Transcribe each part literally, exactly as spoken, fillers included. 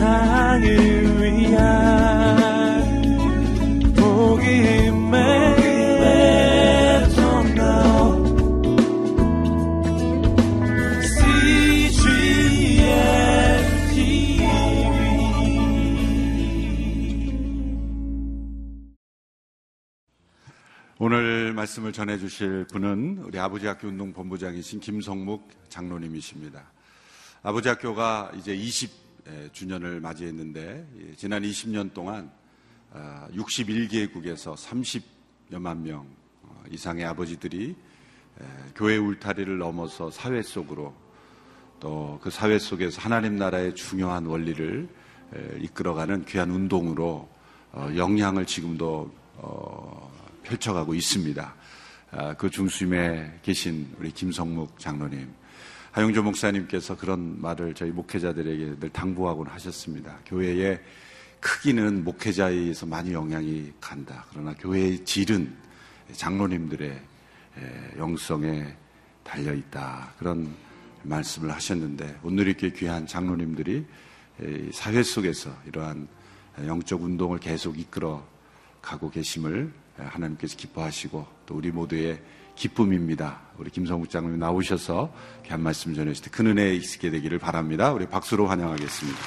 세상을 위한 복음의 전도 씨지엔티비. 오늘 말씀을 전해주실 분은 우리 아버지학교 운동본부장이신 김성묵 장로님이십니다. 아버지학교가 이제 이십 주년을 맞이했는데, 지난 이십 년 동안 육십일 개국에서 삼십여만 명 이상의 아버지들이 교회 울타리를 넘어서 사회 속으로, 또 그 사회 속에서 하나님 나라의 중요한 원리를 이끌어가는 귀한 운동으로 영향을 지금도 펼쳐가고 있습니다. 그 중심에 계신 우리 김성묵 장로님, 하용조 목사님께서 그런 말을 저희 목회자들에게 늘 당부하곤 하셨습니다. 교회의 크기는 목회자에 의해서 많이 영향이 간다. 그러나 교회의 질은 장로님들의 영성에 달려있다. 그런 말씀을 하셨는데, 오늘 이렇게 귀한 장로님들이 사회 속에서 이러한 영적 운동을 계속 이끌어 가고 계심을 하나님께서 기뻐하시고, 또 우리 모두의 기쁨입니다. 우리 김성묵 장로님 나오셔서 귀한 말씀 전해주실 때 큰 은혜에 있게 되기를 바랍니다. 우리 박수로 환영하겠습니다.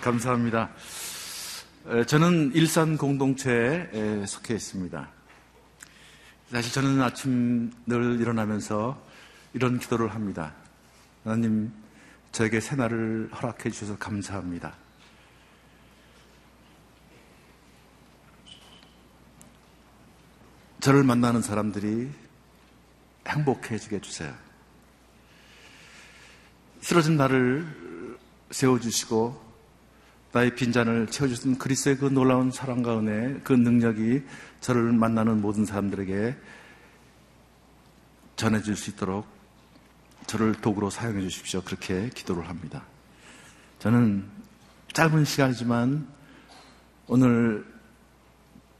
감사합니다. 저는 일산 공동체에 속해 있습니다. 사실 저는 아침 늘 일어나면서 이런 기도를 합니다. 하나님, 저에게 새날을 허락해 주셔서 감사합니다. 저를 만나는 사람들이 행복해지게 해주세요. 쓰러진 나를 세워주시고 나의 빈잔을 채워주신 그리스도의 그 놀라운 사랑과 은혜, 그 능력이 저를 만나는 모든 사람들에게 전해줄 수 있도록 저를 도구로 사용해 주십시오. 그렇게 기도를 합니다. 저는 짧은 시간이지만 오늘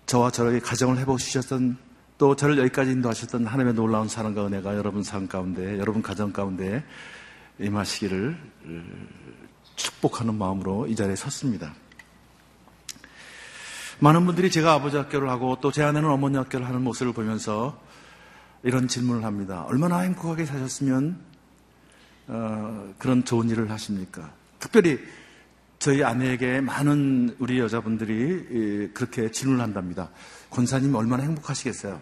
저와 저에게 가정을 해보시셨던, 또 저를 여기까지 인도하셨던 하나님의 놀라운 사랑과 은혜가 여러분 삶 가운데, 여러분 가정 가운데 임하시기를 축복하는 마음으로 이 자리에 섰습니다. 많은 분들이 제가 아버지 학교를 하고 또 제 아내는 어머니 학교를 하는 모습을 보면서 이런 질문을 합니다. 얼마나 행복하게 사셨으면 어, 그런 좋은 일을 하십니까? 특별히 저희 아내에게 많은 우리 여자분들이 그렇게 질문을 한답니다. 권사님 얼마나 행복하시겠어요?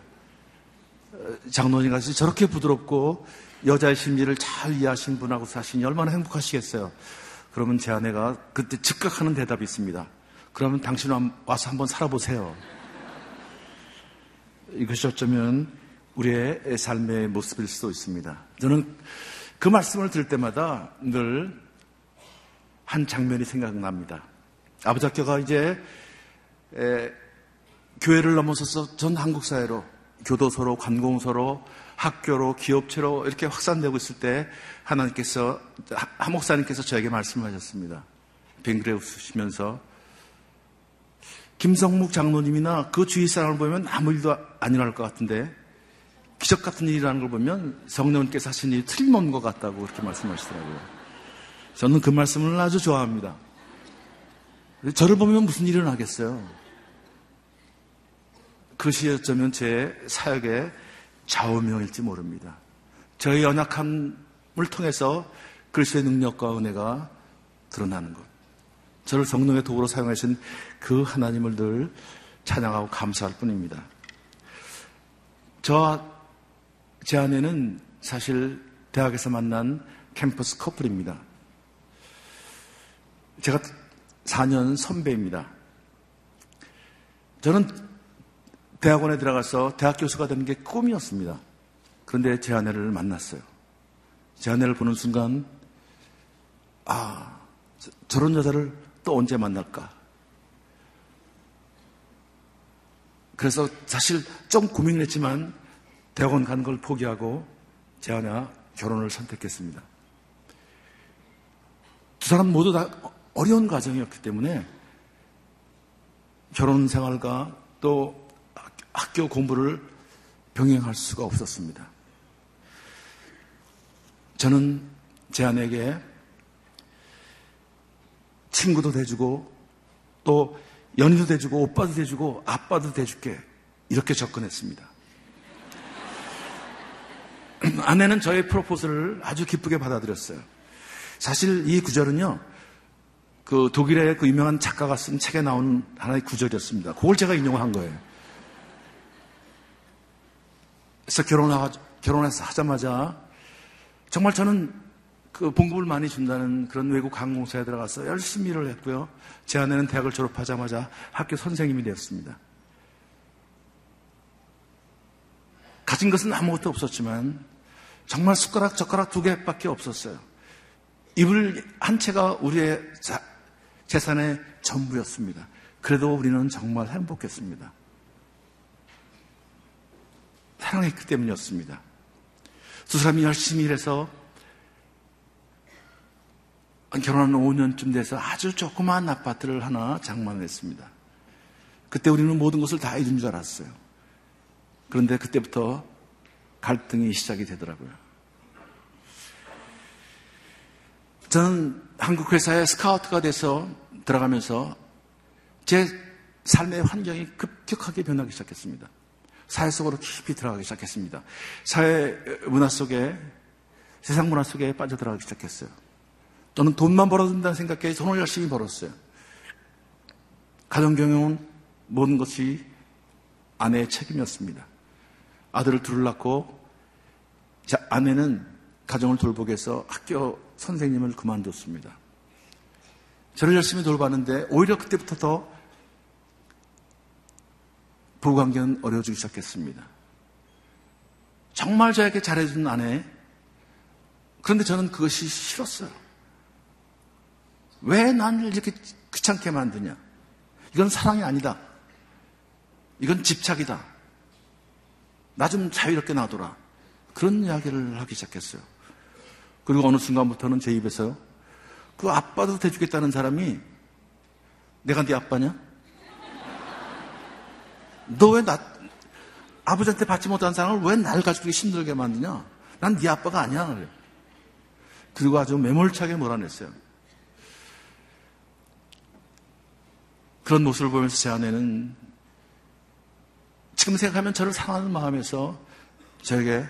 장로님과 저렇게 부드럽고 여자의 심리를 잘 이해하신 분하고 사시니 얼마나 행복하시겠어요? 그러면 제 아내가 그때 즉각 하는 대답이 있습니다. 그러면 당신 와서 한번 살아보세요. 이것이 어쩌면 우리의 삶의 모습일 수도 있습니다. 저는 그 말씀을 들을 때마다 늘 한 장면이 생각납니다. 아버지 학교가 이제 에, 교회를 넘어서서 전 한국 사회로, 교도소로, 관공서로, 학교로, 기업체로 이렇게 확산되고 있을 때 하나님께서, 한 목사님께서 저에게 말씀하셨습니다. 빙그레 웃으시면서, 김성묵 장로님이나 그 주위 사람을 보면 아무 일도 안 일어날 것 같은데 기적 같은 일이라는 걸 보면 성령님께서 하신 일이 틀림없는 것 같다고 그렇게 말씀하시더라고요. 저는 그 말씀을 아주 좋아합니다. 저를 보면 무슨 일이 일어나겠어요? 그것이 어쩌면 제 사역의 좌우명일지 모릅니다. 저의 연약함을 통해서 그리스도의 능력과 은혜가 드러나는 것, 저를 성령의 도구로 사용하신 그 하나님을 늘 찬양하고 감사할 뿐입니다. 저와 제 아내는 사실 대학에서 만난 캠퍼스 커플입니다. 제가 사 년 선배입니다. 저는 대학원에 들어가서 대학 교수가 되는 게 꿈이었습니다. 그런데 제 아내를 만났어요. 제 아내를 보는 순간, 아, 저, 저런 여자를 또 언제 만날까? 그래서 사실 좀 고민을 했지만 대학원 가는 걸 포기하고 제 아내와 결혼을 선택했습니다. 두 사람 모두 다 어려운 과정이었기 때문에 결혼 생활과 또 학교 공부를 병행할 수가 없었습니다. 저는 제 아내에게 친구도 돼주고 또 연인도 돼주고 오빠도 돼주고 아빠도 돼줄게 이렇게 접근했습니다. 아내는 저의 프로포즈를 아주 기쁘게 받아들였어요. 사실 이 구절은요, 그 독일의 그 유명한 작가가 쓴 책에 나온 하나의 구절이었습니다. 그걸 제가 인용을 한 거예요. 그래서 결혼하, 결혼해서 하자마자 정말 저는 그 봉급을 많이 준다는 그런 외국 항공사에 들어가서 열심히 일을 했고요. 제 아내는 대학을 졸업하자마자 학교 선생님이 되었습니다. 가진 것은 아무것도 없었지만 정말 숟가락 젓가락 두 개밖에 없었어요. 이불 한 채가 우리의 자, 재산의 전부였습니다. 그래도 우리는 정말 행복했습니다. 사랑했기 때문이었습니다. 두 사람이 열심히 일해서 결혼한 오 년쯤 돼서 아주 조그마한 아파트를 하나 장만했습니다. 그때 우리는 모든 것을 다 이룬 줄 알았어요. 그런데 그때부터 갈등이 시작이 되더라고요. 저는 한국 회사에 스카우트가 돼서 들어가면서 제 삶의 환경이 급격하게 변하기 시작했습니다. 사회 속으로 깊이 들어가기 시작했습니다. 사회 문화 속에, 세상 문화 속에 빠져들어가기 시작했어요. 저는 돈만 벌어둔다는 생각에 돈을 열심히 벌었어요. 가정경영은 모든 것이 아내의 책임이었습니다. 아들을 둘을 낳고 아내는 가정을 돌보기 위해서 학교 선생님을 그만뒀습니다. 저를 열심히 돌봤는데 오히려 그때부터 더 부부관계는 어려워지기 시작했습니다. 정말 저에게 잘해준 아내, 그런데 저는 그것이 싫었어요. 왜 나를 이렇게 귀찮게 만드냐? 이건 사랑이 아니다. 이건 집착이다. 나 좀 자유롭게 놔둬라. 그런 이야기를 하기 시작했어요. 그리고 어느 순간부터는 제 입에서 그 아빠도 돼주겠다는 사람이 내가 네 아빠냐? 너 왜 나, 아버지한테 받지 못한 사람을 왜 날 가지고 힘들게 만드냐? 난 네 아빠가 아니야. 그래요. 그리고 아주 매몰차게 몰아냈어요. 그런 모습을 보면서 제 아내는 지금 생각하면 저를 사랑하는 마음에서 저에게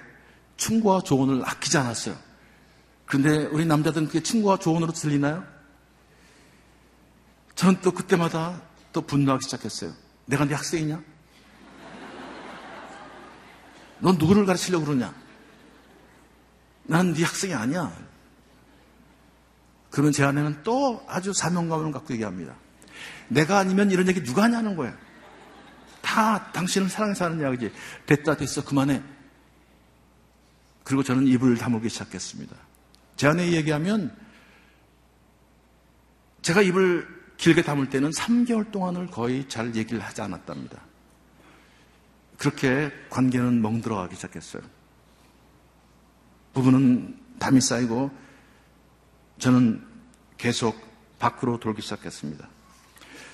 충고와 조언을 아끼지 않았어요. 그런데 우리 남자들은 그게 충고와 조언으로 들리나요? 저는 또 그때마다 또 분노하기 시작했어요. 내가 네 학생이냐? 넌 누구를 가르치려고 그러냐? 난 네 학생이 아니야. 그러면 제 아내는 또 아주 사명감을 갖고 얘기합니다. 내가 아니면 이런 얘기 누가 하냐는 거야. 다 당신을 사랑해서 하는 이야기지. 됐다 됐어 그만해. 그리고 저는 입을 다물기 시작했습니다. 제 아내 얘기하면 제가 입을 길게 담을 때는 삼 개월 동안을 거의 잘 얘기를 하지 않았답니다. 그렇게 관계는 멍들어가기 시작했어요. 부부는 담이 쌓이고 저는 계속 밖으로 돌기 시작했습니다.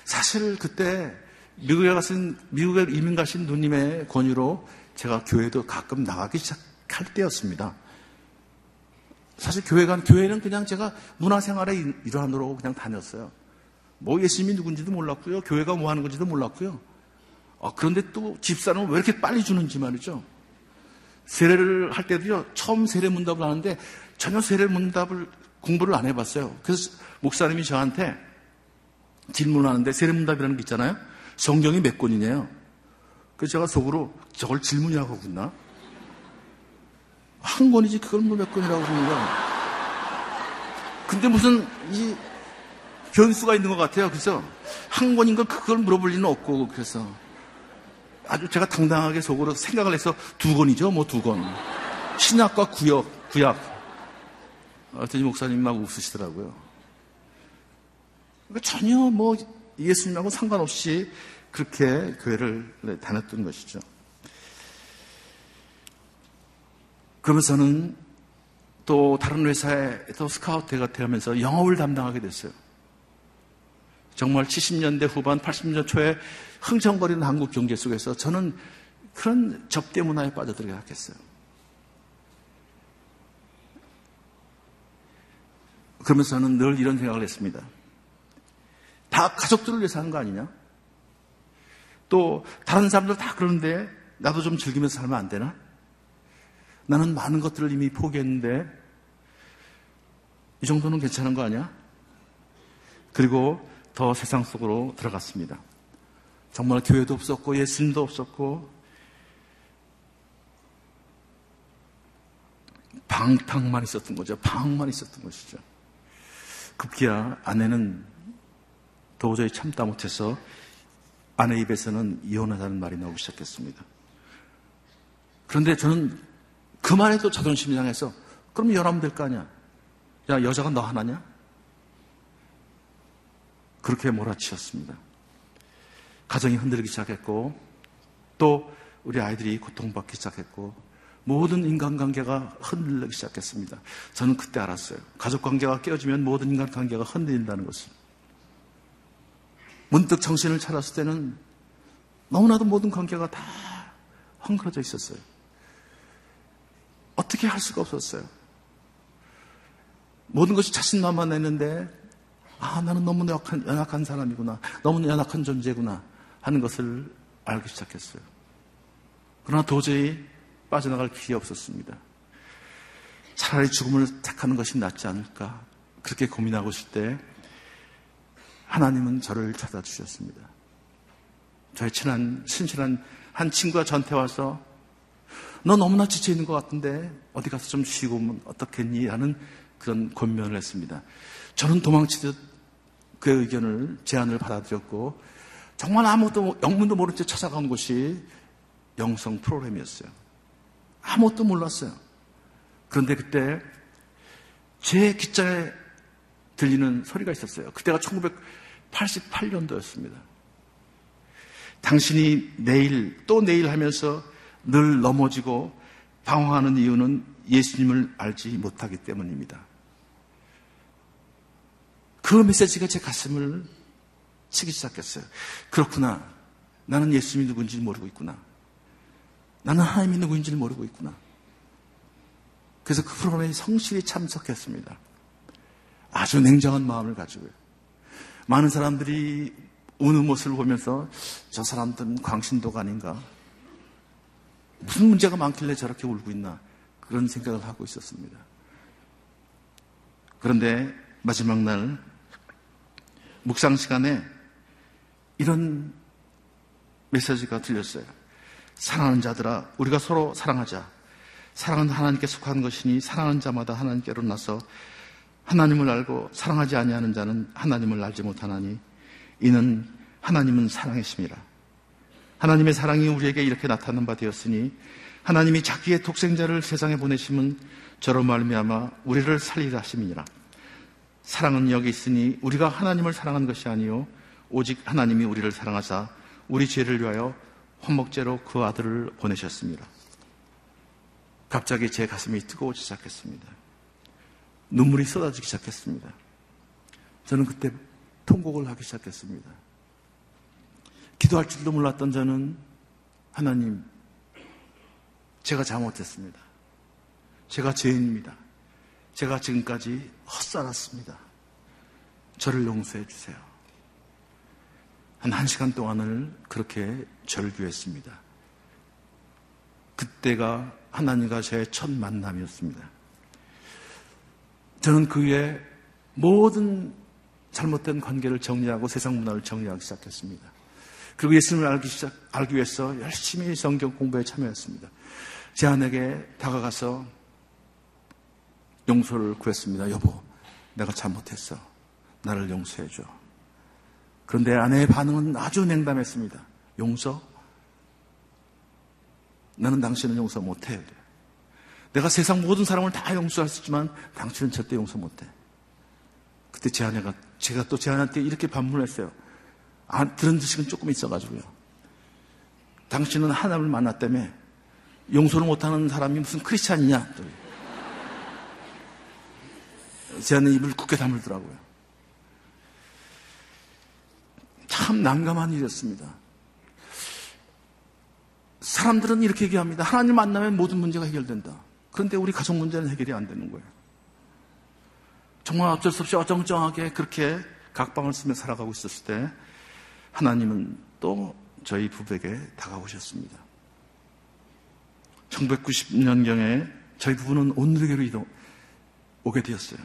사실 그때 미국에 가신, 미국에 이민 가신 누님의 권유로 제가 교회도 가끔 나가기 시작할 때였습니다. 사실 교회간, 교회는 그냥 제가 문화생활의 일환으로 그냥 다녔어요. 뭐 예수님이 누군지도 몰랐고요. 교회가 뭐 하는 건지도 몰랐고요. 아, 그런데 또 집사는 왜 이렇게 빨리 주는지 말이죠. 세례를 할 때도요, 처음 세례 문답을 하는데 전혀 세례 문답을 공부를 안 해봤어요. 그래서 목사님이 저한테 질문하는데 세례 문답이라는 게 있잖아요. 성경이 몇 권이네요. 그래서 제가 속으로 저걸 질문이라고 하구나. 한 권이지 그걸 뭐 몇 권이라고 하는 거야. 근데 무슨 이 변수가 있는 것 같아요. 그래서 한 권인 걸 그걸 물어볼 리는 없고, 그래서 아주 제가 당당하게 속으로 생각을 해서 두 권이죠. 뭐 두 권. 신약과 구역, 구약. 어쩐지 목사님 막 웃으시더라고요. 그러니까 전혀 뭐 예수님하고 상관없이 그렇게 교회를 다녔던 것이죠. 그러면서는 또 다른 회사에 또 스카우트가 되면서 영업을 담당하게 됐어요. 정말 칠십 년대 후반, 팔십 년 초에 흥청거리는 한국 경제 속에서 저는 그런 접대 문화에 빠져들게 했어요. 그러면서 저는 늘 이런 생각을 했습니다. 다 가족들을 위해서 하는 거 아니냐? 또 다른 사람들 다 그러는데 나도 좀 즐기면서 살면 안 되나? 나는 많은 것들을 이미 포기했는데 이 정도는 괜찮은 거 아니야? 그리고 더 세상 속으로 들어갔습니다. 정말 교회도 없었고 예수님도 없었고 방탕만 있었던 거죠. 방만 있었던 것이죠. 급기야 아내는 도저히 참다 못해서 아내 입에서는 이혼하자는 말이 나오기 시작했습니다. 그런데 저는 그 말에도 자존심이 상해서 그럼 열하면 될 거 아니야. 야, 여자가 너 하나냐? 그렇게 몰아치웠습니다. 가정이 흔들리기 시작했고 또 우리 아이들이 고통받기 시작했고 모든 인간관계가 흔들리기 시작했습니다. 저는 그때 알았어요. 가족관계가 깨어지면 모든 인간관계가 흔들린다는 것을. 문득 정신을 차렸을 때는 너무나도 모든 관계가 다 헝클어져 있었어요. 어떻게 할 수가 없었어요. 모든 것이 자신만만했는데 아, 나는 너무 연약한, 연약한 사람이구나. 너무 연약한 존재구나 하는 것을 알기 시작했어요. 그러나 도저히 빠져나갈 길이 없었습니다. 차라리 죽음을 택하는 것이 낫지 않을까 그렇게 고민하고 있을 때 하나님은 저를 찾아주셨습니다. 저의 친한, 신실한 한 친구가 저한테 와서 너 너무나 지쳐있는 것 같은데 어디 가서 좀 쉬고 오면 어떻겠니? 라는 그런 권면을 했습니다. 저는 도망치듯 그의 의견을, 제안을 받아들였고 정말 아무것도 영문도 모른 채 찾아간 곳이 영성 프로그램이었어요. 아무것도 몰랐어요. 그런데 그때 제 귓자에 들리는 소리가 있었어요. 그때가 천구백팔십팔 년도였습니다. 당신이 내일 또 내일 하면서 늘 넘어지고 방황하는 이유는 예수님을 알지 못하기 때문입니다. 그 메시지가 제 가슴을 치기 시작했어요. 그렇구나. 나는 예수님이 누구인지 모르고 있구나. 나는 하나님이 누구인지 모르고 있구나. 그래서 그 프로그램에 성실히 참석했습니다. 아주 냉정한 마음을 가지고요. 많은 사람들이 우는 모습을 보면서 저 사람들은 광신도가 아닌가? 무슨 문제가 많길래 저렇게 울고 있나? 그런 생각을 하고 있었습니다. 그런데 마지막 날 묵상 시간에 이런 메시지가 들렸어요. 사랑하는 자들아, 우리가 서로 사랑하자. 사랑은 하나님께 속한 것이니 사랑하는 자마다 하나님께로 나서 하나님을 알고 사랑하지 아니하는 자는 하나님을 알지 못하나니 이는 하나님은 사랑이심이라. 하나님의 사랑이 우리에게 이렇게 나타난 바 되었으니 하나님이 자기의 독생자를 세상에 보내심은 저로 말미암아 우리를 살리라 하심이니라. 사랑은 여기 있으니 우리가 하나님을 사랑한 것이 아니요 오직 하나님이 우리를 사랑하사 우리 죄를 위하여 화목제로 그 아들을 보내셨습니다. 갑자기 제 가슴이 뜨거워지기 시작했습니다. 눈물이 쏟아지기 시작했습니다. 저는 그때 통곡을 하기 시작했습니다. 기도할 줄도 몰랐던 저는 하나님, 제가 잘못했습니다. 제가 죄인입니다. 제가 지금까지 헛살았습니다. 저를 용서해 주세요. 한 한 시간 동안을 그렇게 절규했습니다. 그때가 하나님과 저의 첫 만남이었습니다. 저는 그의 모든 잘못된 관계를 정리하고 세상 문화를 정리하기 시작했습니다. 그리고 예수님을 알기, 시작, 알기 위해서 열심히 성경 공부에 참여했습니다. 제 아내에게 다가가서 용서를 구했습니다. 여보, 내가 잘못했어. 나를 용서해줘. 그런데 아내의 반응은 아주 냉담했습니다. 용서? 나는 당신을 용서 못해. 내가 세상 모든 사람을 다 용서할 수 있지만 당신은 절대 용서 못해. 그때 제 아내가, 제가 또 제 아내한테 이렇게 반문을 했어요. 아, 들은 지식은 조금 있어가지고요. 당신은 하나님을 만났다며 용서를 못하는 사람이 무슨 크리스찬이냐. 제 아내 입을 굳게 다물더라고요. 참 난감한 일이었습니다. 사람들은 이렇게 얘기합니다. 하나님 만나면 모든 문제가 해결된다. 그런데 우리 가족 문제는 해결이 안 되는 거예요. 정말 어쩔 수 없이 어정쩡하게 그렇게 각방을 쓰며 살아가고 있었을 때 하나님은 또 저희 부부에게 다가오셨습니다. 천구백구십 년경에 저희 부부는 온누리교회로 이동 오게 되었어요.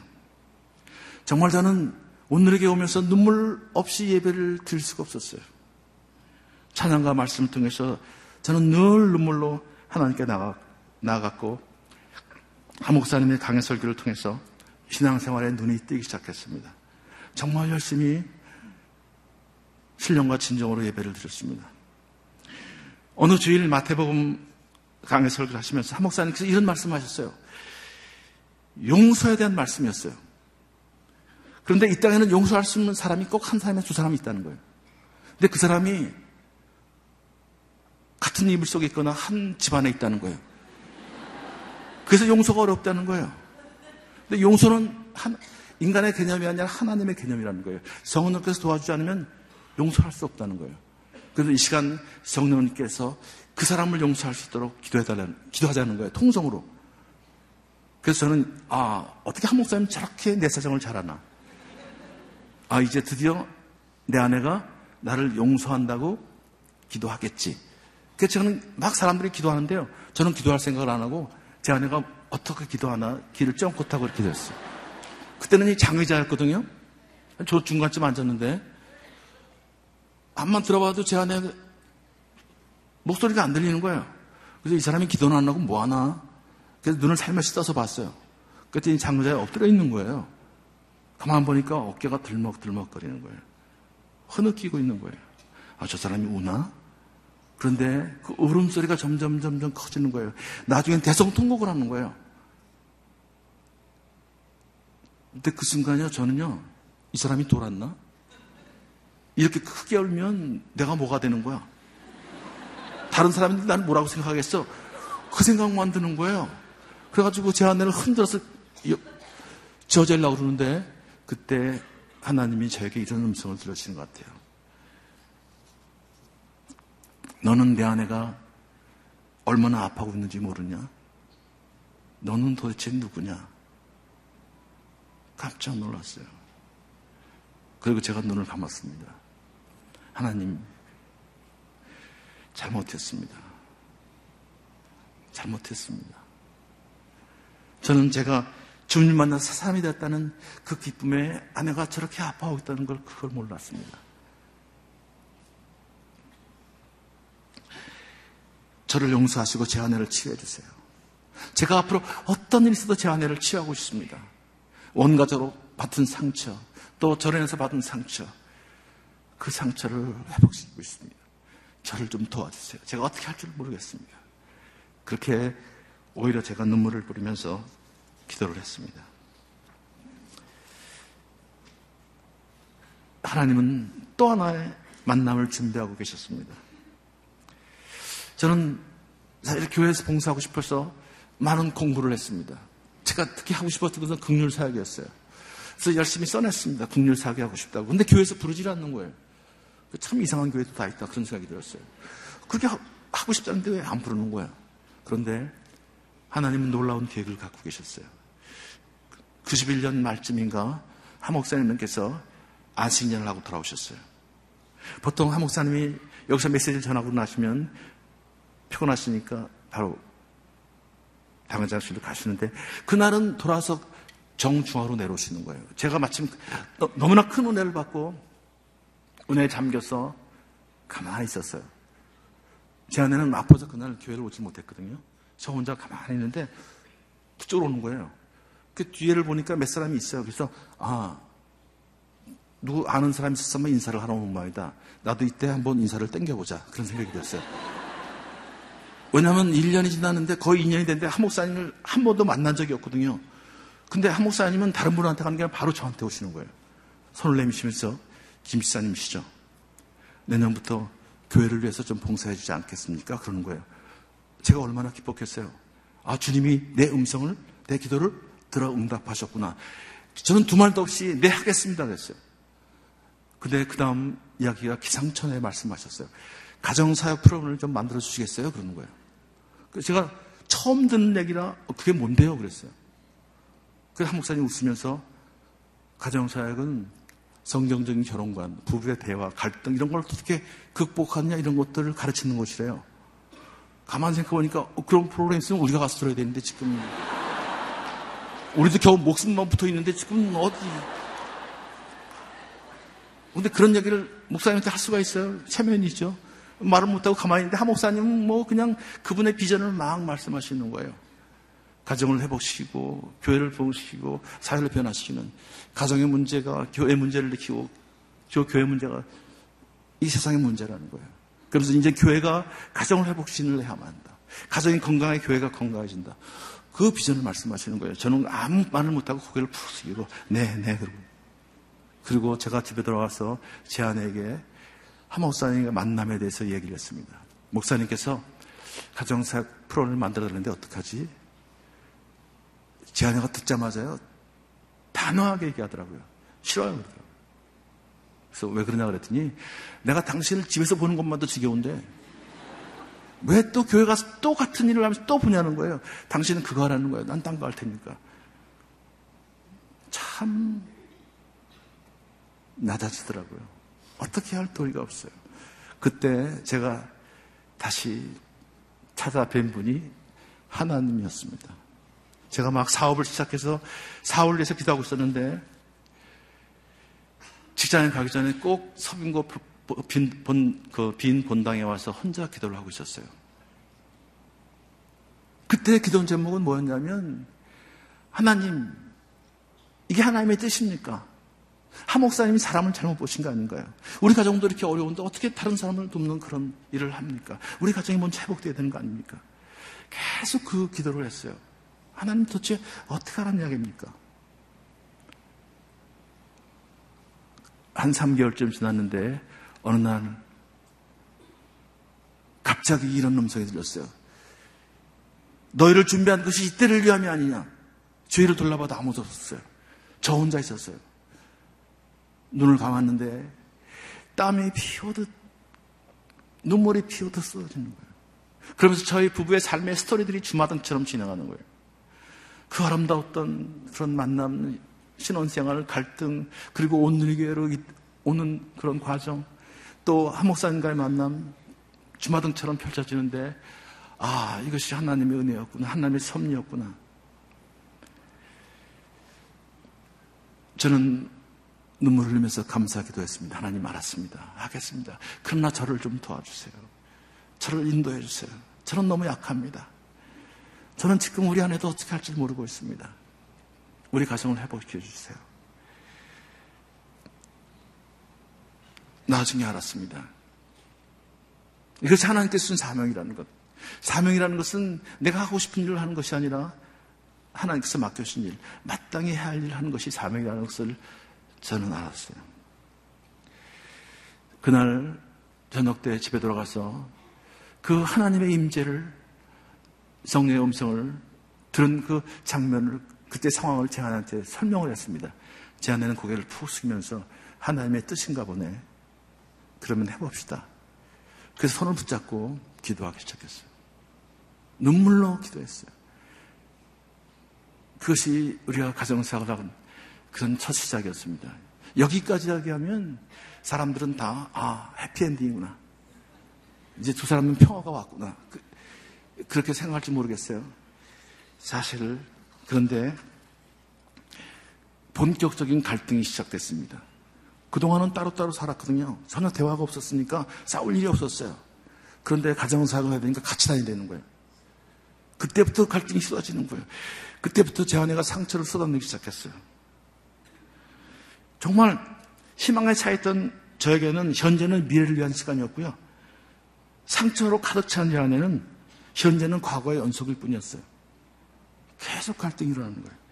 정말 저는 온누리교회 오면서 눈물 없이 예배를 드릴 수가 없었어요. 찬양과 말씀을 통해서 저는 늘 눈물로 하나님께 나아갔고 한 목사님의 강의 설교를 통해서 신앙생활에 눈이 뜨기 시작했습니다. 정말 열심히 신령과 진정으로 예배를 드렸습니다. 어느 주일 마태복음 강의 설교를 하시면서 한 목사님께서 이런 말씀하셨어요. 용서에 대한 말씀이었어요. 그런데 이 땅에는 용서할 수 있는 사람이 꼭 한 사람이나 두 사람이 있다는 거예요. 근데 그 사람이 같은 이불 속에 있거나 한 집안에 있다는 거예요. 그래서 용서가 어렵다는 거예요. 근데 용서는 한, 인간의 개념이 아니라 하나님의 개념이라는 거예요. 성령께서 도와주지 않으면 용서할 수 없다는 거예요. 그래서 이 시간 성령님께서 그 사람을 용서할 수 있도록 기도해달라는, 기도하자는 거예요. 통성으로. 그래서 저는, 아, 어떻게 한 목사님 저렇게 내 사정을 잘 아나? 아, 이제 드디어 내 아내가 나를 용서한다고 기도하겠지. 그래서 저는 막 사람들이 기도하는데요. 저는 기도할 생각을 안 하고 제 아내가 어떻게 기도하나 길을 쫑긋 하고 이렇게 됐어요. 그때는 이 장의자였거든요. 저 중간쯤 앉았는데 앞만 들어봐도 제 아내 목소리가 안 들리는 거예요. 그래서 이 사람이 기도는 안 하고 뭐 하나? 그래서 눈을 살며시 떠서 봤어요. 그랬더니 장의자에 엎드려 있는 거예요. 가만 보니까 어깨가 들먹들먹거리는 거예요. 흐느끼고 있는 거예요. 아, 저 사람이 우나? 그런데 그 울음소리가 점점 점점 커지는 거예요. 나중엔 대성통곡을 하는 거예요. 근데 그 순간이요, 저는요, 이 사람이 돌았나? 이렇게 크게 울면 내가 뭐가 되는 거야? 다른 사람인데 나는 뭐라고 생각하겠어? 그 생각만 드는 거예요. 그래가지고 제 아내를 흔들어서 저질라고 그러는데 그때 하나님이 저에게 이런 음성을 들려주시는 것 같아요. 너는 내 아내가 얼마나 아파하고 있는지 모르냐? 너는 도대체 누구냐? 깜짝 놀랐어요. 그리고 제가 눈을 감았습니다. 하나님, 잘못했습니다. 잘못했습니다. 저는 제가 주님 만나서 사람이 됐다는 그 기쁨에 아내가 저렇게 아파하고 있다는 걸 그걸 몰랐습니다. 저를 용서하시고 제 아내를 치유해 주세요. 제가 앞으로 어떤 일이 있어도 제 아내를 치유하고 싶습니다. 원가적으로 받은 상처, 또 절에서 받은 상처, 그 상처를 회복시키고 있습니다. 저를 좀 도와주세요. 제가 어떻게 할 줄 모르겠습니다. 그렇게 오히려 제가 눈물을 뿌리면서 기도를 했습니다. 하나님은 또 하나의 만남을 준비하고 계셨습니다. 저는 사실 교회에서 봉사하고 싶어서 많은 공부를 했습니다. 제가 특히 하고 싶었던 것은 긍휼사역이었어요. 그래서 열심히 써냈습니다. 긍휼사역이 하고 싶다고. 근데 교회에서 부르질 않는 거예요. 참 이상한 교회도 다 있다 그런 생각이 들었어요. 그렇게 하고 싶다는데 왜 안 부르는 거야? 그런데 하나님은 놀라운 계획을 갖고 계셨어요. 구십일 년 말쯤인가 한 목사님께서 안식년을 하고 돌아오셨어요. 보통 한 목사님이 여기서 메시지를 전하고 나시면 피곤하시니까 바로 당회장실로 가시는데 그날은 돌아서 정중하로 내려오시는 거예요. 제가 마침 너무나 큰 은혜를 받고 은혜에 잠겨서 가만히 있었어요. 제 아내는 아파서 그날 교회를 오지 못했거든요. 저 혼자 가만히 있는데 그쪽으로 오는 거예요. 그 뒤에를 보니까 몇 사람이 있어요. 그래서 아, 누구 아는 사람이 있었으면 인사를 하러 온 모양이다. 나도 이때 한번 인사를 땡겨보자. 그런 생각이 들었어요. 왜냐하면 일 년이 지났는데 거의 이 년이 됐는데 한 목사님을 한 번도 만난 적이 없거든요. 근데 한 목사님은 다른 분한테 가는 게 아니라 바로 저한테 오시는 거예요. 손을 내미시면서 김 집사님이시죠. 내년부터 교회를 위해서 좀 봉사해 주지 않겠습니까? 그러는 거예요. 제가 얼마나 기뻤겠어요. 아, 주님이 내 음성을, 내 기도를 들어 응답하셨구나. 저는 두 말도 없이 네, 하겠습니다 그랬어요. 근데 그 다음 이야기가 기상천외 말씀하셨어요. 가정사역 프로그램을 좀 만들어주시겠어요? 그러는 거예요. 제가 처음 듣는 얘기라 그게 뭔데요? 그랬어요. 그래서 한 목사님 웃으면서 가정사역은 성경적인 결혼관, 부부의 대화, 갈등 이런 걸 어떻게 극복하느냐 이런 것들을 가르치는 것이래요. 가만히 생각해보니까 그런 프로그램 있으면 우리가 가서 들어야 되는데 지금 우리도 겨우 목숨만 붙어있는데 지금 어디. 근데 그런 얘기를 목사님한테 할 수가 있어요. 체면이죠. 말은 못하고 가만히 있는데 하 목사님은 뭐 그냥 그분의 비전을 막 말씀하시는 거예요. 가정을 회복시키고 교회를 부흥시키고 사회를 변화시키는, 가정의 문제가 교회 문제를 일으키고 저 교회 문제가 이 세상의 문제라는 거예요. 그러면서 이제 교회가 가정을 회복시키는 해야 한다. 가정이 건강해 교회가 건강해진다. 그 비전을 말씀하시는 거예요. 저는 아무 말을 못하고 고개를 푹 숙이고 네, 네. 그러고. 그리고 제가 집에 들어와서 제 아내에게 하 목사님과 만남에 대해서 얘기를 했습니다. 목사님께서 가정사역 프로를 만들어달라는데 어떡하지? 제 아내가 듣자마자요 단호하게 얘기하더라고요. 싫어요 그러더라고요. 그래서 왜 그러냐 그랬더니 내가 당신을 집에서 보는 것만도 지겨운데 왜 또 교회 가서 또 같은 일을 하면서 또 보냐는 거예요. 당신은 그거 하라는 거예요. 난 딴 거 할 테니까. 참 낮아지더라고요. 어떻게 할 도리가 없어요. 그때 제가 다시 찾아뵌 분이 하나님이었습니다. 제가 막 사업을 시작해서 사업을 위해서 기도하고 있었는데 직장에 가기 전에 꼭 서빙고 빈, 본, 그 빈 본당에 와서 혼자 기도를 하고 있었어요. 그때 기도 제목은 뭐였냐면 하나님 이게 하나님의 뜻입니까? 하 목사님이 사람을 잘못 보신 거 아닌가요? 우리 가정도 이렇게 어려운데 어떻게 다른 사람을 돕는 그런 일을 합니까? 우리 가정이 먼저 회복돼야 되는 거 아닙니까? 계속 그 기도를 했어요. 하나님 도대체 어떻게 하라는 이야기입니까? 한 삼 개월쯤 지났는데 어느 날 갑자기 이런 음성이 들렸어요. 너희를 준비한 것이 이때를 위함이 아니냐. 주위를 돌아봐도 아무도 없었어요. 저 혼자 있었어요. 눈을 감았는데 땀이 피오듯 눈물이 피오듯 쏟아지는 거예요. 그러면서 저희 부부의 삶의 스토리들이 주마등처럼 진행하는 거예요. 그 아름다웠던 그런 만남, 신혼생활, 갈등, 그리고 온누리교회로 오는 그런 과정, 또 하 목사님과의 만남, 주마등처럼 펼쳐지는데 아, 이것이 하나님의 은혜였구나, 하나님의 섭리였구나. 저는 눈물을 흘리면서 감사하기도 했습니다. 하나님 알았습니다. 하겠습니다. 그러나 저를 좀 도와주세요. 저를 인도해 주세요. 저는 너무 약합니다. 저는 지금 우리 아내도 어떻게 할지 모르고 있습니다. 우리 가정을 회복시켜 주세요. 나중에 알았습니다. 이것이 하나님께서 쓴 사명이라는 것. 사명이라는 것은 내가 하고 싶은 일을 하는 것이 아니라 하나님께서 맡겨주신 일, 마땅히 해야 할 일을 하는 것이 사명이라는 것을 저는 알았어요. 그날 저녁 때 집에 돌아가서 그 하나님의 임재를, 성령의 음성을 들은 그 장면을, 그때 상황을 제 아내한테 설명을 했습니다. 제 아내는 고개를 푹 숙이면서 하나님의 뜻인가 보네. 그러면 해봅시다. 그래서 손을 붙잡고 기도하기 시작했어요. 눈물로 기도했어요. 그것이 우리가 가정사역을 하는 그런 첫 시작이었습니다. 여기까지 이야기하면 사람들은 다 아, 해피엔딩이구나. 이제 두 사람은 평화가 왔구나. 그렇게 생각할지 모르겠어요. 사실 그런데 본격적인 갈등이 시작됐습니다. 그동안은 따로따로 살았거든요. 전혀 대화가 없었으니까 싸울 일이 없었어요. 그런데 가정사역을 해야 되니까 같이 다녀야 되는 거예요. 그때부터 갈등이 쏟아지는 거예요. 그때부터 제 아내가 상처를 쏟아내기 시작했어요. 정말 희망에 차있던 저에게는 현재는 미래를 위한 시간이었고요. 상처로 가득 찬 제 아내는 현재는 과거의 연속일 뿐이었어요. 계속 갈등이 일어나는 거예요.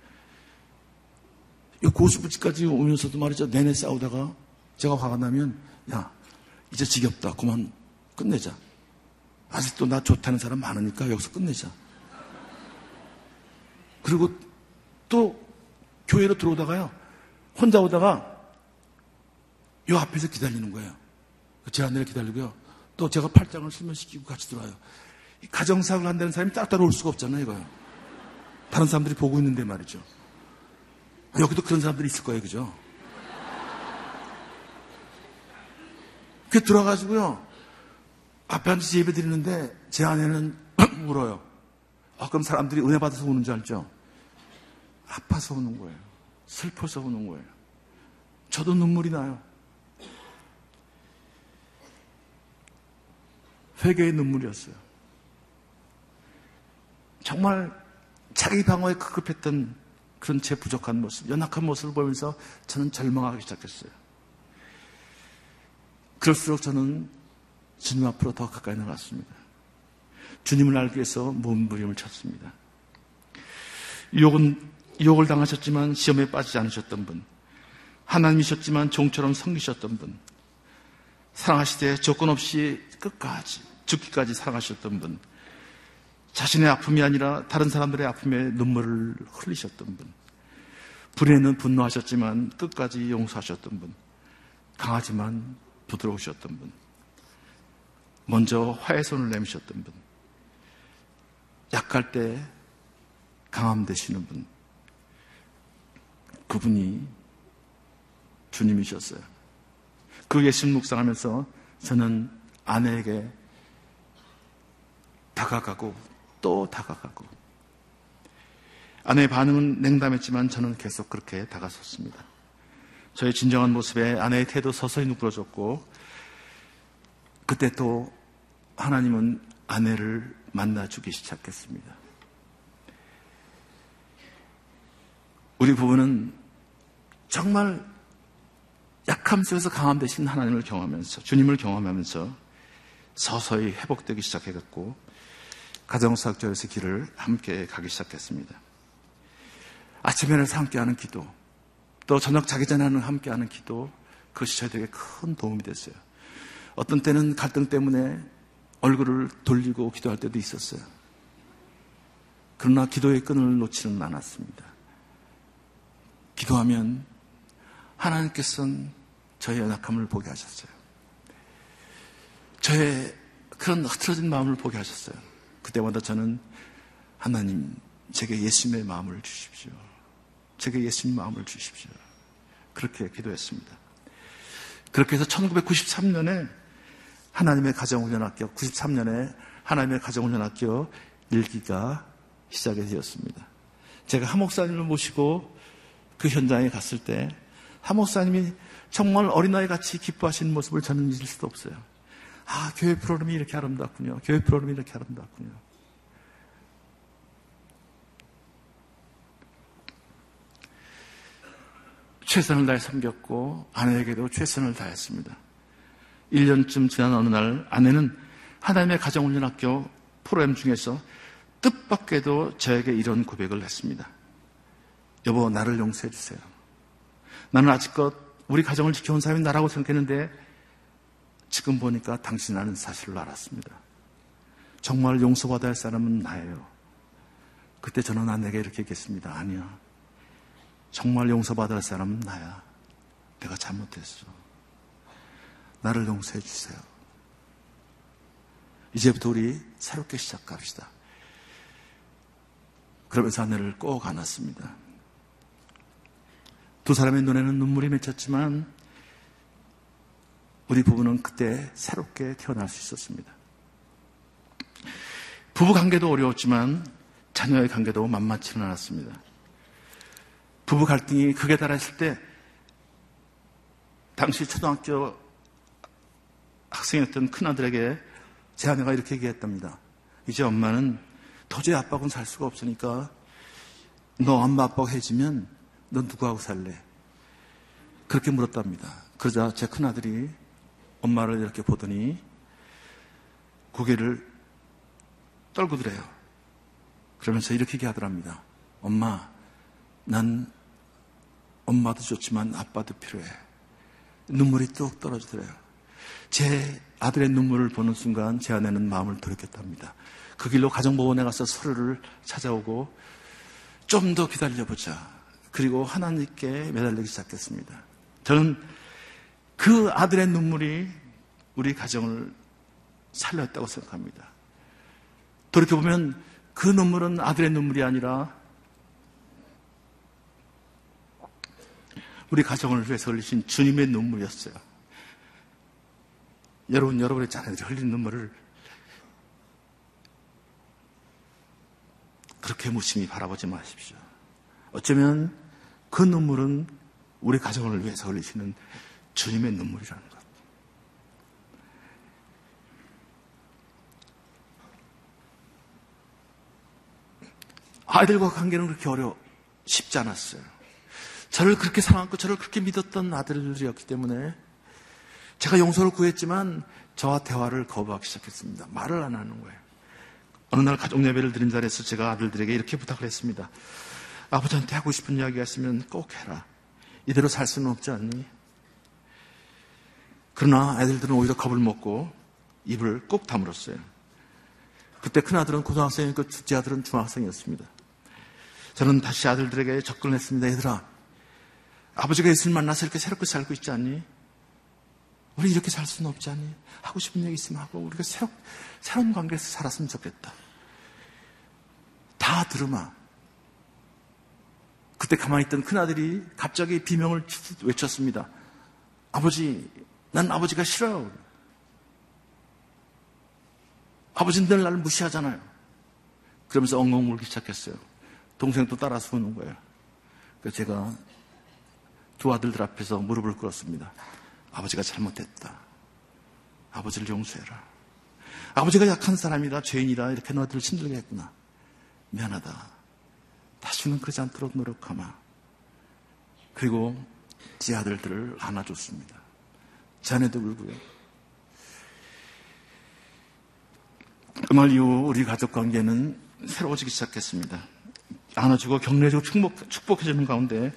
고수부지까지 오면서도 말이죠. 내내 싸우다가 제가 화가 나면 야, 이제 지겹다. 그만 끝내자. 아직도 나 좋다는 사람 많으니까 여기서 끝내자. 그리고 또 교회로 들어오다가요. 혼자 오다가 요 앞에서 기다리는 거예요. 제 아내를 기다리고요. 또 제가 팔짱을 수면시키고 같이 들어와요. 가정사역을 한다는 사람이 따로따로 올 수가 없잖아요, 이거요. 다른 사람들이 보고 있는데 말이죠. 여기도 그런 사람들이 있을 거예요, 그죠? 그 들어가지고요, 앞에 앉아서 예배 드리는데 제 아내는 울어요. 아, 그럼 사람들이 은혜 받아서 우는 줄 알죠? 아파서 우는 거예요. 슬퍼서 우는 거예요. 저도 눈물이 나요. 회개의 눈물이었어요. 정말 자기 방어에 급급했던 그런 제 부족한 모습, 연약한 모습을 보면서 저는 절망하기 시작했어요. 그럴수록 저는 주님 앞으로 더 가까이 나갔습니다. 주님을 알기 위해서 몸부림을 쳤습니다. 욕은, 욕을 당하셨지만 시험에 빠지지 않으셨던 분, 하나님이셨지만 종처럼 섬기셨던 분, 사랑하시되 조건 없이 끝까지, 죽기까지 사랑하셨던 분, 자신의 아픔이 아니라 다른 사람들의 아픔에 눈물을 흘리셨던 분, 불의에는 분노하셨지만 끝까지 용서하셨던 분, 강하지만 부드러우셨던 분, 먼저 화해 손을 내미셨던 분, 약할 때 강함 되시는 분, 그분이 주님이셨어요. 그 예수님 묵상하면서 저는 아내에게 다가가고 또 다가가고, 아내의 반응은 냉담했지만 저는 계속 그렇게 다가섰습니다. 저의 진정한 모습에 아내의 태도 서서히 누그러졌고, 그때 또 하나님은 아내를 만나주기 시작했습니다. 우리 부부는 정말 약함 속에서 강함 되신 하나님을 경험하면서, 주님을 경험하면서 서서히 회복되기 시작했고, 가정수학절에서 길을 함께 가기 시작했습니다. 아침에라서 함께하는 기도, 또 저녁 자기 전에 함께하는 기도, 그것이 저희들에게 큰 도움이 됐어요. 어떤 때는 갈등 때문에 얼굴을 돌리고 기도할 때도 있었어요. 그러나 기도의 끈을 놓지는 않았습니다. 기도하면 하나님께서는 저의 연약함을 보게 하셨어요. 저의 그런 흐트러진 마음을 보게 하셨어요. 그때마다 저는, 하나님, 제게 예수님의 마음을 주십시오. 제게 예수님의 마음을 주십시오. 그렇게 기도했습니다. 그렇게 해서 천구백구십삼 년에 하나님의 가정훈련학교, 구십삼 년에 하나님의 가정훈련학교 일기가 시작이 되었습니다. 제가 하 목사님을 모시고 그 현장에 갔을 때 하 목사님이 정말 어린아이같이 기뻐하시는 모습을 저는 잊을 수도 없어요. 아, 교회 프로그램이 이렇게 아름답군요. 교회 프로그램이 이렇게 아름답군요. 최선을 다해 섬겼고 아내에게도 최선을 다했습니다. 일 년쯤 지난 어느 날, 아내는 하나님의 가정훈련학교 프로그램 중에서 뜻밖에도 저에게 이런 고백을 했습니다. 여보, 나를 용서해 주세요. 나는 아직껏 우리 가정을 지켜온 사람이 나라고 생각했는데 지금 보니까 당신이 아는 사실을 알았습니다. 정말 용서받아야 할 사람은 나예요. 그때 저는 아내에게 이렇게 얘기했습니다. 아니야. 정말 용서받아야 할 사람은 나야. 내가 잘못했어. 나를 용서해 주세요. 이제부터 우리 새롭게 시작합시다. 그러면서 아내를 꼭 안았습니다. 두 사람의 눈에는 눈물이 맺혔지만 우리 부부는 그때 새롭게 태어날 수 있었습니다. 부부 관계도 어려웠지만 자녀의 관계도 만만치는 않았습니다. 부부 갈등이 극에 달했을 때, 당시 초등학교 학생이었던 큰아들에게 제 아내가 이렇게 얘기했답니다. 이제 엄마는 도저히 아빠하고는 살 수가 없으니까 너 엄마 아빠하고 헤어지면 넌 누구하고 살래? 그렇게 물었답니다. 그러자 제 큰아들이 엄마를 이렇게 보더니 고개를 떨구더래요. 그러면서 이렇게 얘기하더랍니다. 엄마, 난 엄마도 좋지만 아빠도 필요해. 눈물이 뚝 떨어지더래요. 제 아들의 눈물을 보는 순간 제 아내는 마음을 돌이켰답니다. 그 길로 가정보원에 가서 서로를 찾아오고 좀 더 기다려보자. 그리고 하나님께 매달리기 시작했습니다. 저는 그 아들의 눈물이 우리 가정을 살렸다고 생각합니다. 돌이켜보면 그 눈물은 아들의 눈물이 아니라 우리 가정을 위해서 흘리신 주님의 눈물이었어요. 여러분, 여러분의 자녀들이 흘린 눈물을 그렇게 무심히 바라보지 마십시오. 어쩌면 그 눈물은 우리 가정을 위해서 흘리시는 주님의 눈물이라는 것. 아이들과 관계는 그렇게 어려 쉽지 않았어요. 저를 그렇게 사랑하고 저를 그렇게 믿었던 아들이었기 때문에 제가 용서를 구했지만 저와 대화를 거부하기 시작했습니다. 말을 안 하는 거예요. 어느 날 가족 예배를 드린 자리에서 제가 아들들에게 이렇게 부탁을 했습니다. 아버지한테 하고 싶은 이야기가 있으면 꼭 해라. 이대로 살 수는 없지 않니? 그러나 아이들들은 오히려 겁을 먹고 입을 꼭 다물었어요. 그때 큰아들은 고등학생이고 둘째 아들은 중학생이었습니다. 저는 다시 아들들에게 접근했습니다. 얘들아, 아버지가 예수를 만나서 이렇게 새롭게 살고 있지 않니? 우리 이렇게 살 수는 없지 않니? 하고 싶은 얘기 있으면 하고 우리가 새로, 새로운 관계에서 살았으면 좋겠다. 다 들으마. 그때 가만히 있던 큰아들이 갑자기 비명을 외쳤습니다. 아버지, 난 아버지가 싫어요. 아버지는 늘 나를 무시하잖아요. 그러면서 엉엉 울기 시작했어요. 동생도 따라서 우는 거예요. 그래서 제가 두 아들들 앞에서 무릎을 꿇었습니다. 아버지가 잘못했다. 아버지를 용서해라. 아버지가 약한 사람이라, 죄인이라 이렇게 너희들을 힘들게 했구나. 미안하다. 다시는 그러지 않도록 노력하마. 그리고 제 아들들을 안아줬습니다. 자네도 울고요. 그말 이후 우리 가족관계는 새로워지기 시작했습니다. 안아주고 격려해주고 축복, 축복해주는 가운데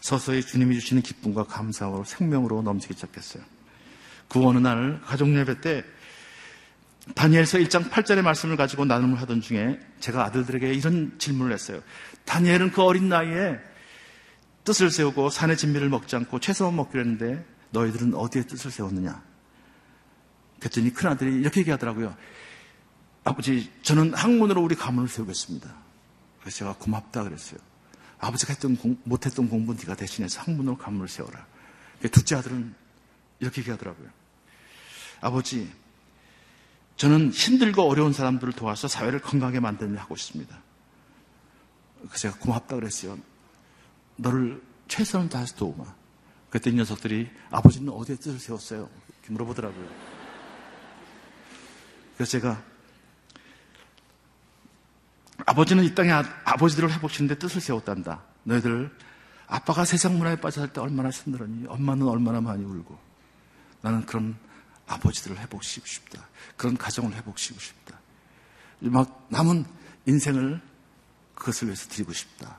서서히 주님이 주시는 기쁨과 감사와 생명으로 넘치기 시작했어요. 그 어느 날 가족예배 때 다니엘서 일 장 팔 절의 말씀을 가지고 나눔을 하던 중에 제가 아들들에게 이런 질문을 했어요. 다니엘은 그 어린 나이에 뜻을 세우고 산의 진미를 먹지 않고 채소만 먹기로 했는데 너희들은 어디에 뜻을 세웠느냐? 그랬더니 큰아들이 이렇게 얘기하더라고요. 아버지, 저는 학문으로 우리 가문을 세우겠습니다. 그래서 제가 고맙다 그랬어요. 아버지가 했던 공, 못했던 공부 네가 대신해서 학문으로 가문을 세워라. 둘째 아들은 이렇게 얘기하더라고요. 아버지, 저는 힘들고 어려운 사람들을 도와서 사회를 건강하게 만드는 일을 하고 있습니다. 그래서 제가 고맙다 그랬어요. 너를 최선을 다해서 도우마. 그랬더니 이 녀석들이 아버지는 어디에 뜻을 세웠어요? 이렇게 물어보더라고요. 그래서 제가 아버지는 이 땅에 아버지들을 회복시키는데 뜻을 세웠단다. 너희들 아빠가 세상 문화에 빠져 살 때 얼마나 힘들었니? 엄마는 얼마나 많이 울고. 나는 그런 아버지들을 회복시키고 싶다. 그런 가정을 회복시키고 싶다. 막 남은 인생을 그것을 위해서 드리고 싶다.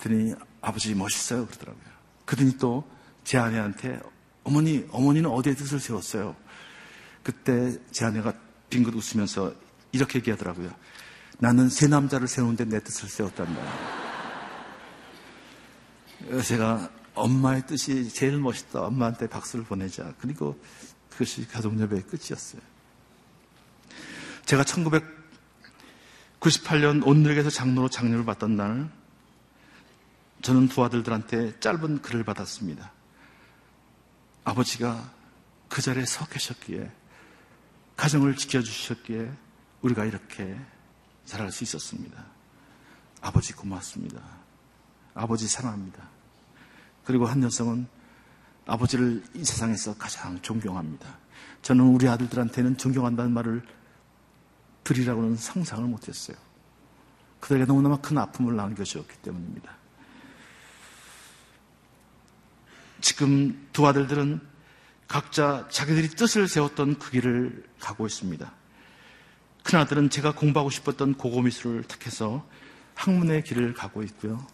그랬더니 아버지 멋있어요 그러더라고요. 그랬더니 또 제 아내한테 어머니, 어머니는 어디에 뜻을 세웠어요? 그때 제 아내가 빙긋 웃으면서 이렇게 얘기하더라고요. 나는 새 남자를 세우는데 내 뜻을 세웠단다. 제가 엄마의 뜻이 제일 멋있다. 엄마한테 박수를 보내자. 그리고 그것이 가정예배의 끝이었어요. 제가 천구백구십팔 년 온누리교회에서 장로로 장려를 받던 날 저는 두 아들들한테 짧은 글을 받았습니다. 아버지가 그 자리에 서 계셨기에 가정을 지켜주셨기에 우리가 이렇게 잘할 수 있었습니다. 아버지 고맙습니다. 아버지 사랑합니다. 그리고 한 여성은 아버지를 이 세상에서 가장 존경합니다. 저는 우리 아들들한테는 존경한다는 말을 드리라고는 상상을 못했어요. 그들에게 너무나 큰 아픔을 남겨주었기 때문입니다. 지금 두 아들들은 각자 자기들이 뜻을 세웠던 그 길을 가고 있습니다. 큰아들은 제가 공부하고 싶었던 고고미술을 택해서 학문의 길을 가고 있고요.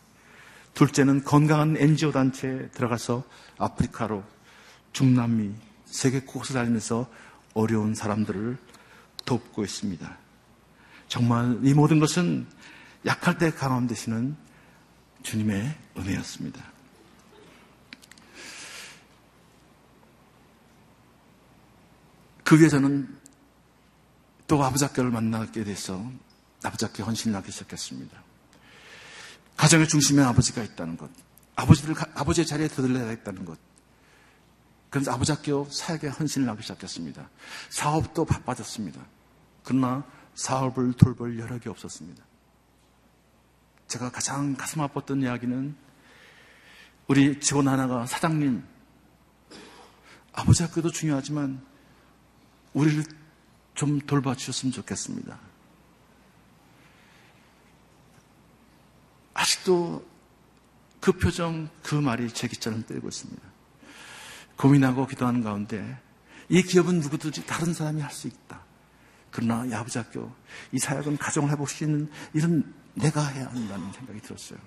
둘째는 건강한 엔지오 단체에 들어가서 아프리카로 중남미 세계 곳곳을 다니면서 어려운 사람들을 돕고 있습니다. 정말 이 모든 것은 약할 때 강함 되시는 주님의 은혜였습니다. 그 위에 저는 또 아버지학교를 만나게 돼서 아버지학교 헌신을 하기 시작했습니다. 가정의 중심에 아버지가 있다는 것, 아버지들, 아버지의 자리에 들려야겠다는 것. 그래서 아버지학교 사역에 헌신을 하기 시작했습니다. 사업도 바빠졌습니다. 그러나 사업을 돌볼 여력이 없었습니다. 제가 가장 가슴 아팠던 이야기는 우리 직원 하나가 사장님, 아버지 학교도 중요하지만 우리를 좀 돌봐주셨으면 좋겠습니다. 아직도 그 표정, 그 말이 제 귓자는 때리고 있습니다. 고민하고 기도하는 가운데 이 기업은 누구든지 다른 사람이 할 수 있다. 그러나 이 아버지 학교, 이 사역은 가정을 해볼 수 있는 일은 내가 해야 한다는 생각이 들었어요.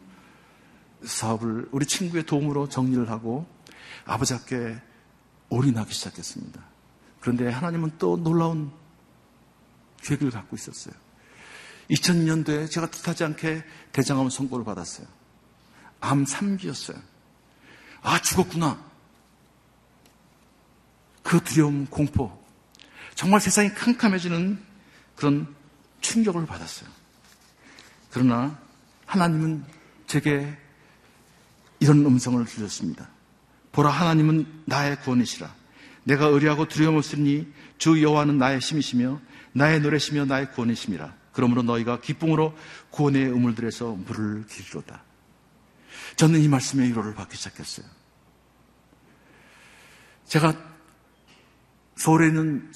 사업을 우리 친구의 도움으로 정리를 하고 아버지 학교에 올인하기 시작했습니다. 그런데 하나님은 또 놀라운 계획을 갖고 있었어요. 이천이 년도에 제가 뜻하지 않게 대장암 선고를 받았어요. 암 삼 기였어요. 아, 죽었구나. 그 두려움, 공포, 정말 세상이 캄캄해지는 그런 충격을 받았어요. 그러나 하나님은 제게 이런 음성을 들렸습니다. 보라, 하나님은 나의 구원이시라. 내가 의뢰하고 두려움 없으니 주 여호와는 나의 힘이시며 나의 노래시며 나의 구원이심이라. 그러므로 너희가 기쁨으로 구원의 우물들에서 물을 길러다. 저는 이 말씀의 위로를 받기 시작했어요. 제가 서울에 있는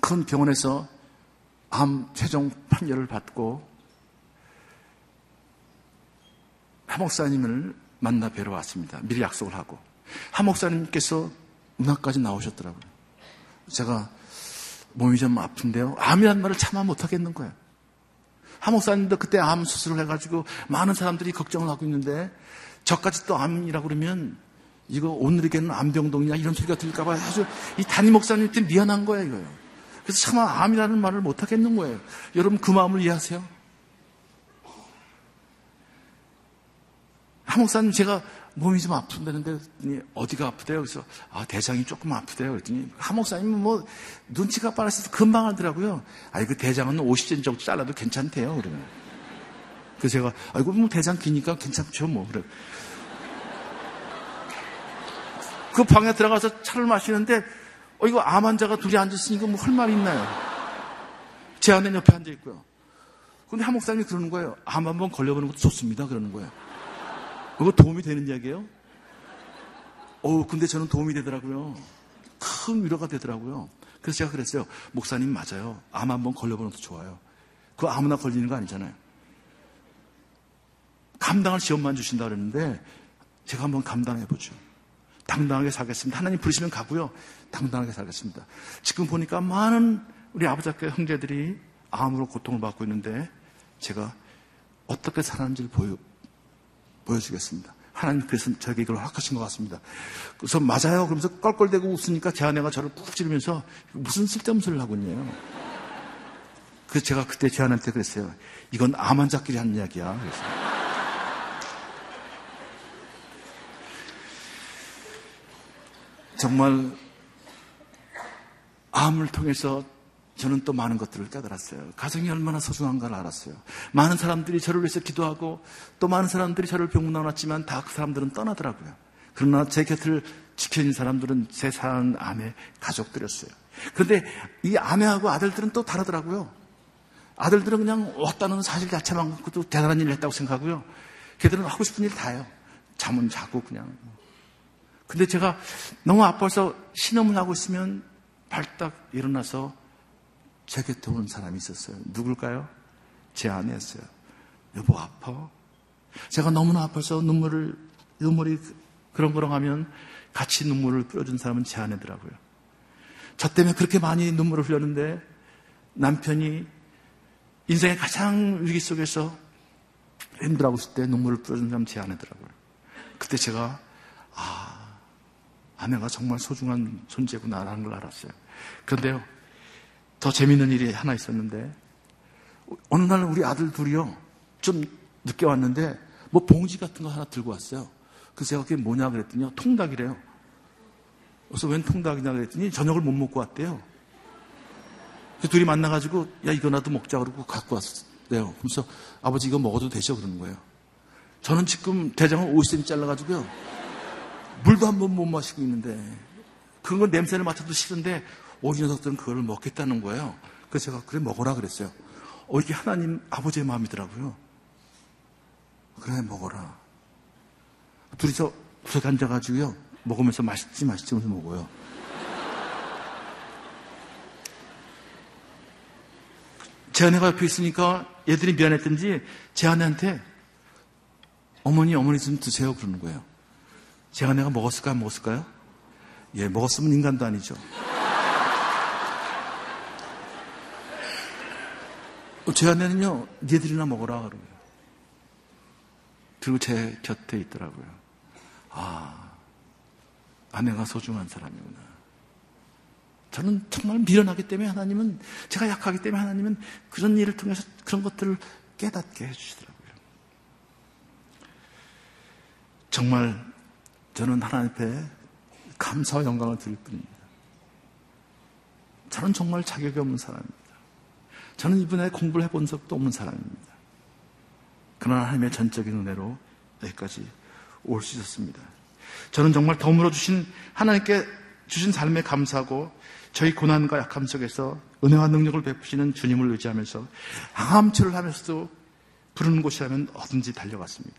큰 병원에서 암 최종 판결을 받고 하 목사님을 만나 뵈러 왔습니다. 미리 약속을 하고 하 목사님께서 문학까지 나오셨더라고요. 제가 몸이 좀 아픈데요, 암이란 말을 참아 못하겠는 거예요. 하 목사님도 그때 암 수술을 해가지고 많은 사람들이 걱정을 하고 있는데 저까지 또 암이라고 그러면 이거 오늘에게는 암병동이냐 이런 소리가 들릴까봐 아주 이 담임 목사님한테 미안한 거예요, 이거요. 그래서 참아 암이라는 말을 못하겠는 거예요. 여러분 그 마음을 이해하세요? 하 목사님, 제가 몸이 좀 아픈다는데 어디가 아프대요? 그래서 아, 대장이 조금 아프대요. 그랬더니 하 목사님은 뭐 눈치가 빨라서 금방 하더라고요. 아니, 그 대장은 오십 센티미터 정도 잘라도 괜찮대요. 그러면. 그래서 제가 아이고 뭐 대장 기니까 괜찮죠 뭐. 그래. 그 방에 들어가서 차를 마시는데 어 이거 암 환자가 둘이 앉았으니까 뭐 할 말이 있나요? 제 아내는 옆에 앉아 있고요. 그런데 하 목사님이 그러는 거예요. 암 한번 걸려보는 것도 좋습니다. 그러는 거예요. 그거 도움이 되는 이야기예요? 어, 근데 저는 도움이 되더라고요. 큰 위로가 되더라고요. 그래서 제가 그랬어요. 목사님 맞아요. 암 한번 걸려보는 것도 좋아요. 그거 아무나 걸리는 거 아니잖아요. 감당할 시험만 주신다 그랬는데 제가 한번 감당해보죠. 당당하게 살겠습니다. 하나님 부르시면 가고요. 당당하게 살겠습니다. 지금 보니까 많은 우리 아버지 학교 형제들이 암으로 고통을 받고 있는데 제가 어떻게 살았는지를 보여 보여주겠습니다. 하나님 그래서 저에게 이걸 허락하신 것 같습니다. 그래서 맞아요. 그러면서 껄껄대고 웃으니까 제 아내가 저를 꾹 찌르면서 무슨 쓸데없는 소리를 하고 있네요. 그래서 제가 그때 제 아내한테 그랬어요. 이건 암 환자끼리 하는 이야기야. 그래서. 정말 암을 통해서 저는 또 많은 것들을 깨달았어요. 가정이 얼마나 소중한가를 알았어요. 많은 사람들이 저를 위해서 기도하고 또 많은 사람들이 저를 병문안 왔지만 다 그 사람들은 떠나더라고요. 그러나 제 곁을 지켜준 사람들은 제 사는 아내, 가족들이었어요. 그런데 이 아내하고 아들들은 또 다르더라고요. 아들들은 그냥 왔다는 사실 자체만 갖고도 대단한 일을 했다고 생각하고요. 걔들은 하고 싶은 일 다 해요. 잠은 자고 그냥. 근데 제가 너무 아파서 신음을 하고 있으면 발딱 일어나서 제 곁에 오는 사람이 있었어요. 누굴까요? 제 아내였어요. 여보 아파? 제가 너무나 아파서 눈물을, 눈물이 그렁그렁 하면 같이 눈물을 뿌려준 사람은 제 아내더라고요. 저 때문에 그렇게 많이 눈물을 흘렸는데 남편이 인생의 가장 위기 속에서 힘들어하고 있을 때 눈물을 뿌려준 사람은 제 아내더라고요. 그때 제가 아, 아내가 정말 소중한 존재구나라는 걸 알았어요. 그런데요. 더 재밌는 일이 하나 있었는데 어느 날 우리 아들 둘이요 좀 늦게 왔는데 뭐 봉지 같은 거 하나 들고 왔어요. 그래서 제가 그게 뭐냐 그랬더니요 통닭이래요. 그래서 웬 통닭이냐 그랬더니 저녁을 못 먹고 왔대요. 그래서 둘이 만나가지고 야 이거라도 먹자 그러고 갖고 왔대요. 그래서 아버지 이거 먹어도 되죠 그러는 거예요. 저는 지금 대장을 오십 센티미터 잘라가지고요. 물도 한 번 못 마시고 있는데 그런 건 냄새를 맡아도 싫은데 오기 녀석들은 그걸 먹겠다는 거예요. 그래서 제가 그래 먹어라 그랬어요. 어, 이게 하나님 아버지의 마음이더라고요. 그래 먹어라. 둘이서 구석에 앉아가지고요. 먹으면서 맛있지 맛있지 하면서 먹어요. 제 아내가 옆에 있으니까 얘들이 미안했던지 제 아내한테 어머니 어머니 좀 드세요 그러는 거예요. 제 아내가 먹었을까요 안 먹었을까요? 예, 먹었으면 인간도 아니죠. 제 아내는요 니들이나 먹어라 그러고요. 그리고 제 곁에 있더라고요. 아, 아내가 소중한 사람이구나. 저는 정말 미련하기 때문에 하나님은, 제가 약하기 때문에 하나님은 그런 일을 통해서 그런 것들을 깨닫게 해주시더라고요. 정말 저는 하나님 앞에 감사와 영광을 드릴 뿐입니다. 저는 정말 자격이 없는 사람입니다. 저는 이분에 공부를 해본 적도 없는 사람입니다. 그러나 하나님의 전적인 은혜로 여기까지 올 수 있었습니다. 저는 정말 더불어 주신 하나님께 주신 삶에 감사하고 저희 고난과 약함 속에서 은혜와 능력을 베푸시는 주님을 의지하면서 항암치를 하면서도 부르는 곳이라면 어딘지 달려갔습니다.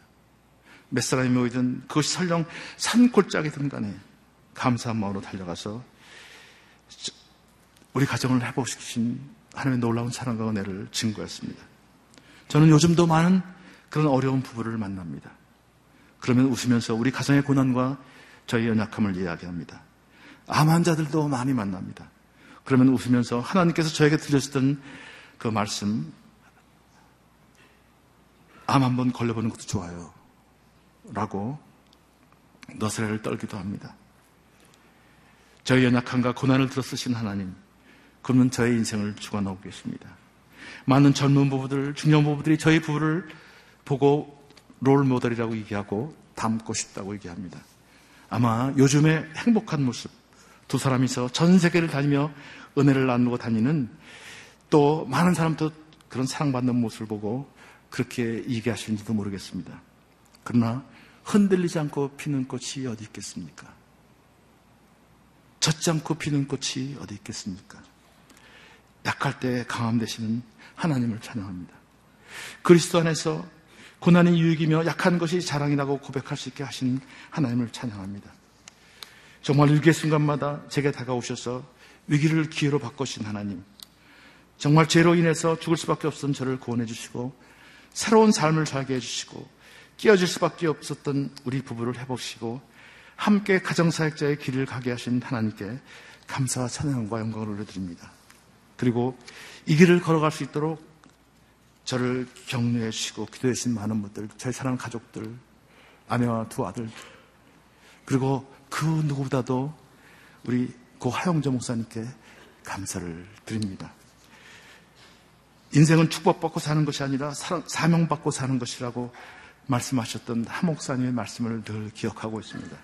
몇 사람이 모이든 그것이 설령 산골짜기든 간에 감사한 마음으로 달려가서 우리 가정을 회복시키신 하나님의 놀라운 사랑과 은혜를 증거했습니다. 저는 요즘도 많은 그런 어려운 부부를 만납니다. 그러면 웃으면서 우리 가정의 고난과 저희 연약함을 이야기합니다. 암 환자들도 많이 만납니다. 그러면 웃으면서 하나님께서 저에게 들려주던 그 말씀, 암 한번 걸려보는 것도 좋아요 라고 너스레를 떨기도 합니다. 저의 연약함과 고난을 들어쓰신 하나님, 그러면 저의 인생을 주관하고 계십니다. 많은 젊은 부부들, 중년 부부들이 저희 부부를 보고 롤모델이라고 얘기하고 닮고 싶다고 얘기합니다. 아마 요즘의 행복한 모습, 두 사람이서 전 세계를 다니며 은혜를 나누고 다니는, 또 많은 사람도 그런 사랑받는 모습을 보고 그렇게 얘기하시는지도 모르겠습니다. 그러나 흔들리지 않고 피는 꽃이 어디 있겠습니까? 젖지 않고 피는 꽃이 어디 있겠습니까? 약할 때 강함 되시는 하나님을 찬양합니다. 그리스도 안에서 고난이 유익이며 약한 것이 자랑이라고 고백할 수 있게 하신 하나님을 찬양합니다. 정말 위기의 순간마다 제게 다가오셔서 위기를 기회로 바꾸신 하나님, 정말 죄로 인해서 죽을 수밖에 없었던 저를 구원해 주시고 새로운 삶을 살게 해주시고 끼어질 수밖에 없었던 우리 부부를 회복시키고 함께 가정사역자의 길을 가게 하신 하나님께 감사와 찬양과 영광을 올려드립니다. 그리고 이 길을 걸어갈 수 있도록 저를 격려해 주시고 기도해 주신 많은 분들, 제 사랑하는 가족들, 아내와 두 아들, 그리고 그 누구보다도 우리 고 하용조 목사님께 감사를 드립니다. 인생은 축복받고 사는 것이 아니라 사명받고 사는 것이라고 말씀하셨던 하 목사님의 말씀을 늘 기억하고 있습니다.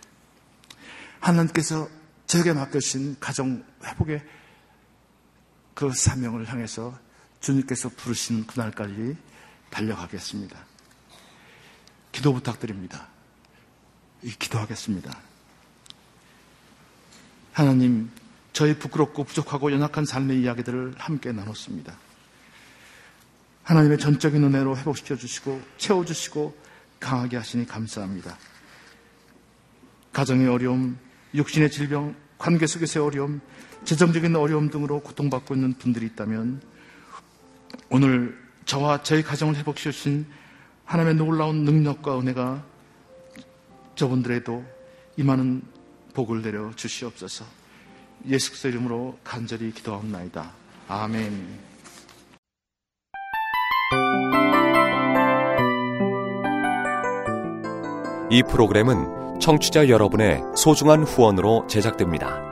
하나님께서 저에게 맡겨주신 가정 회복의 그 사명을 향해서 주님께서 부르신 그날까지 달려가겠습니다. 기도 부탁드립니다. 기도하겠습니다. 하나님, 저희 부끄럽고 부족하고 연약한 삶의 이야기들을 함께 나눴습니다. 하나님의 전적인 은혜로 회복시켜 주시고 채워주시고 강하게 하시니 감사합니다. 가정의 어려움, 육신의 질병, 관계 속에서의 어려움, 재정적인 어려움 등으로 고통받고 있는 분들이 있다면 오늘 저와 저희 가정을 회복시키신 하나님의 놀라운 능력과 은혜가 저분들에도 임하는 복을 내려 주시옵소서. 예수 그리스도 이름으로 간절히 기도하옵나이다. 아멘. 이 프로그램은 청취자 여러분의 소중한 후원으로 제작됩니다.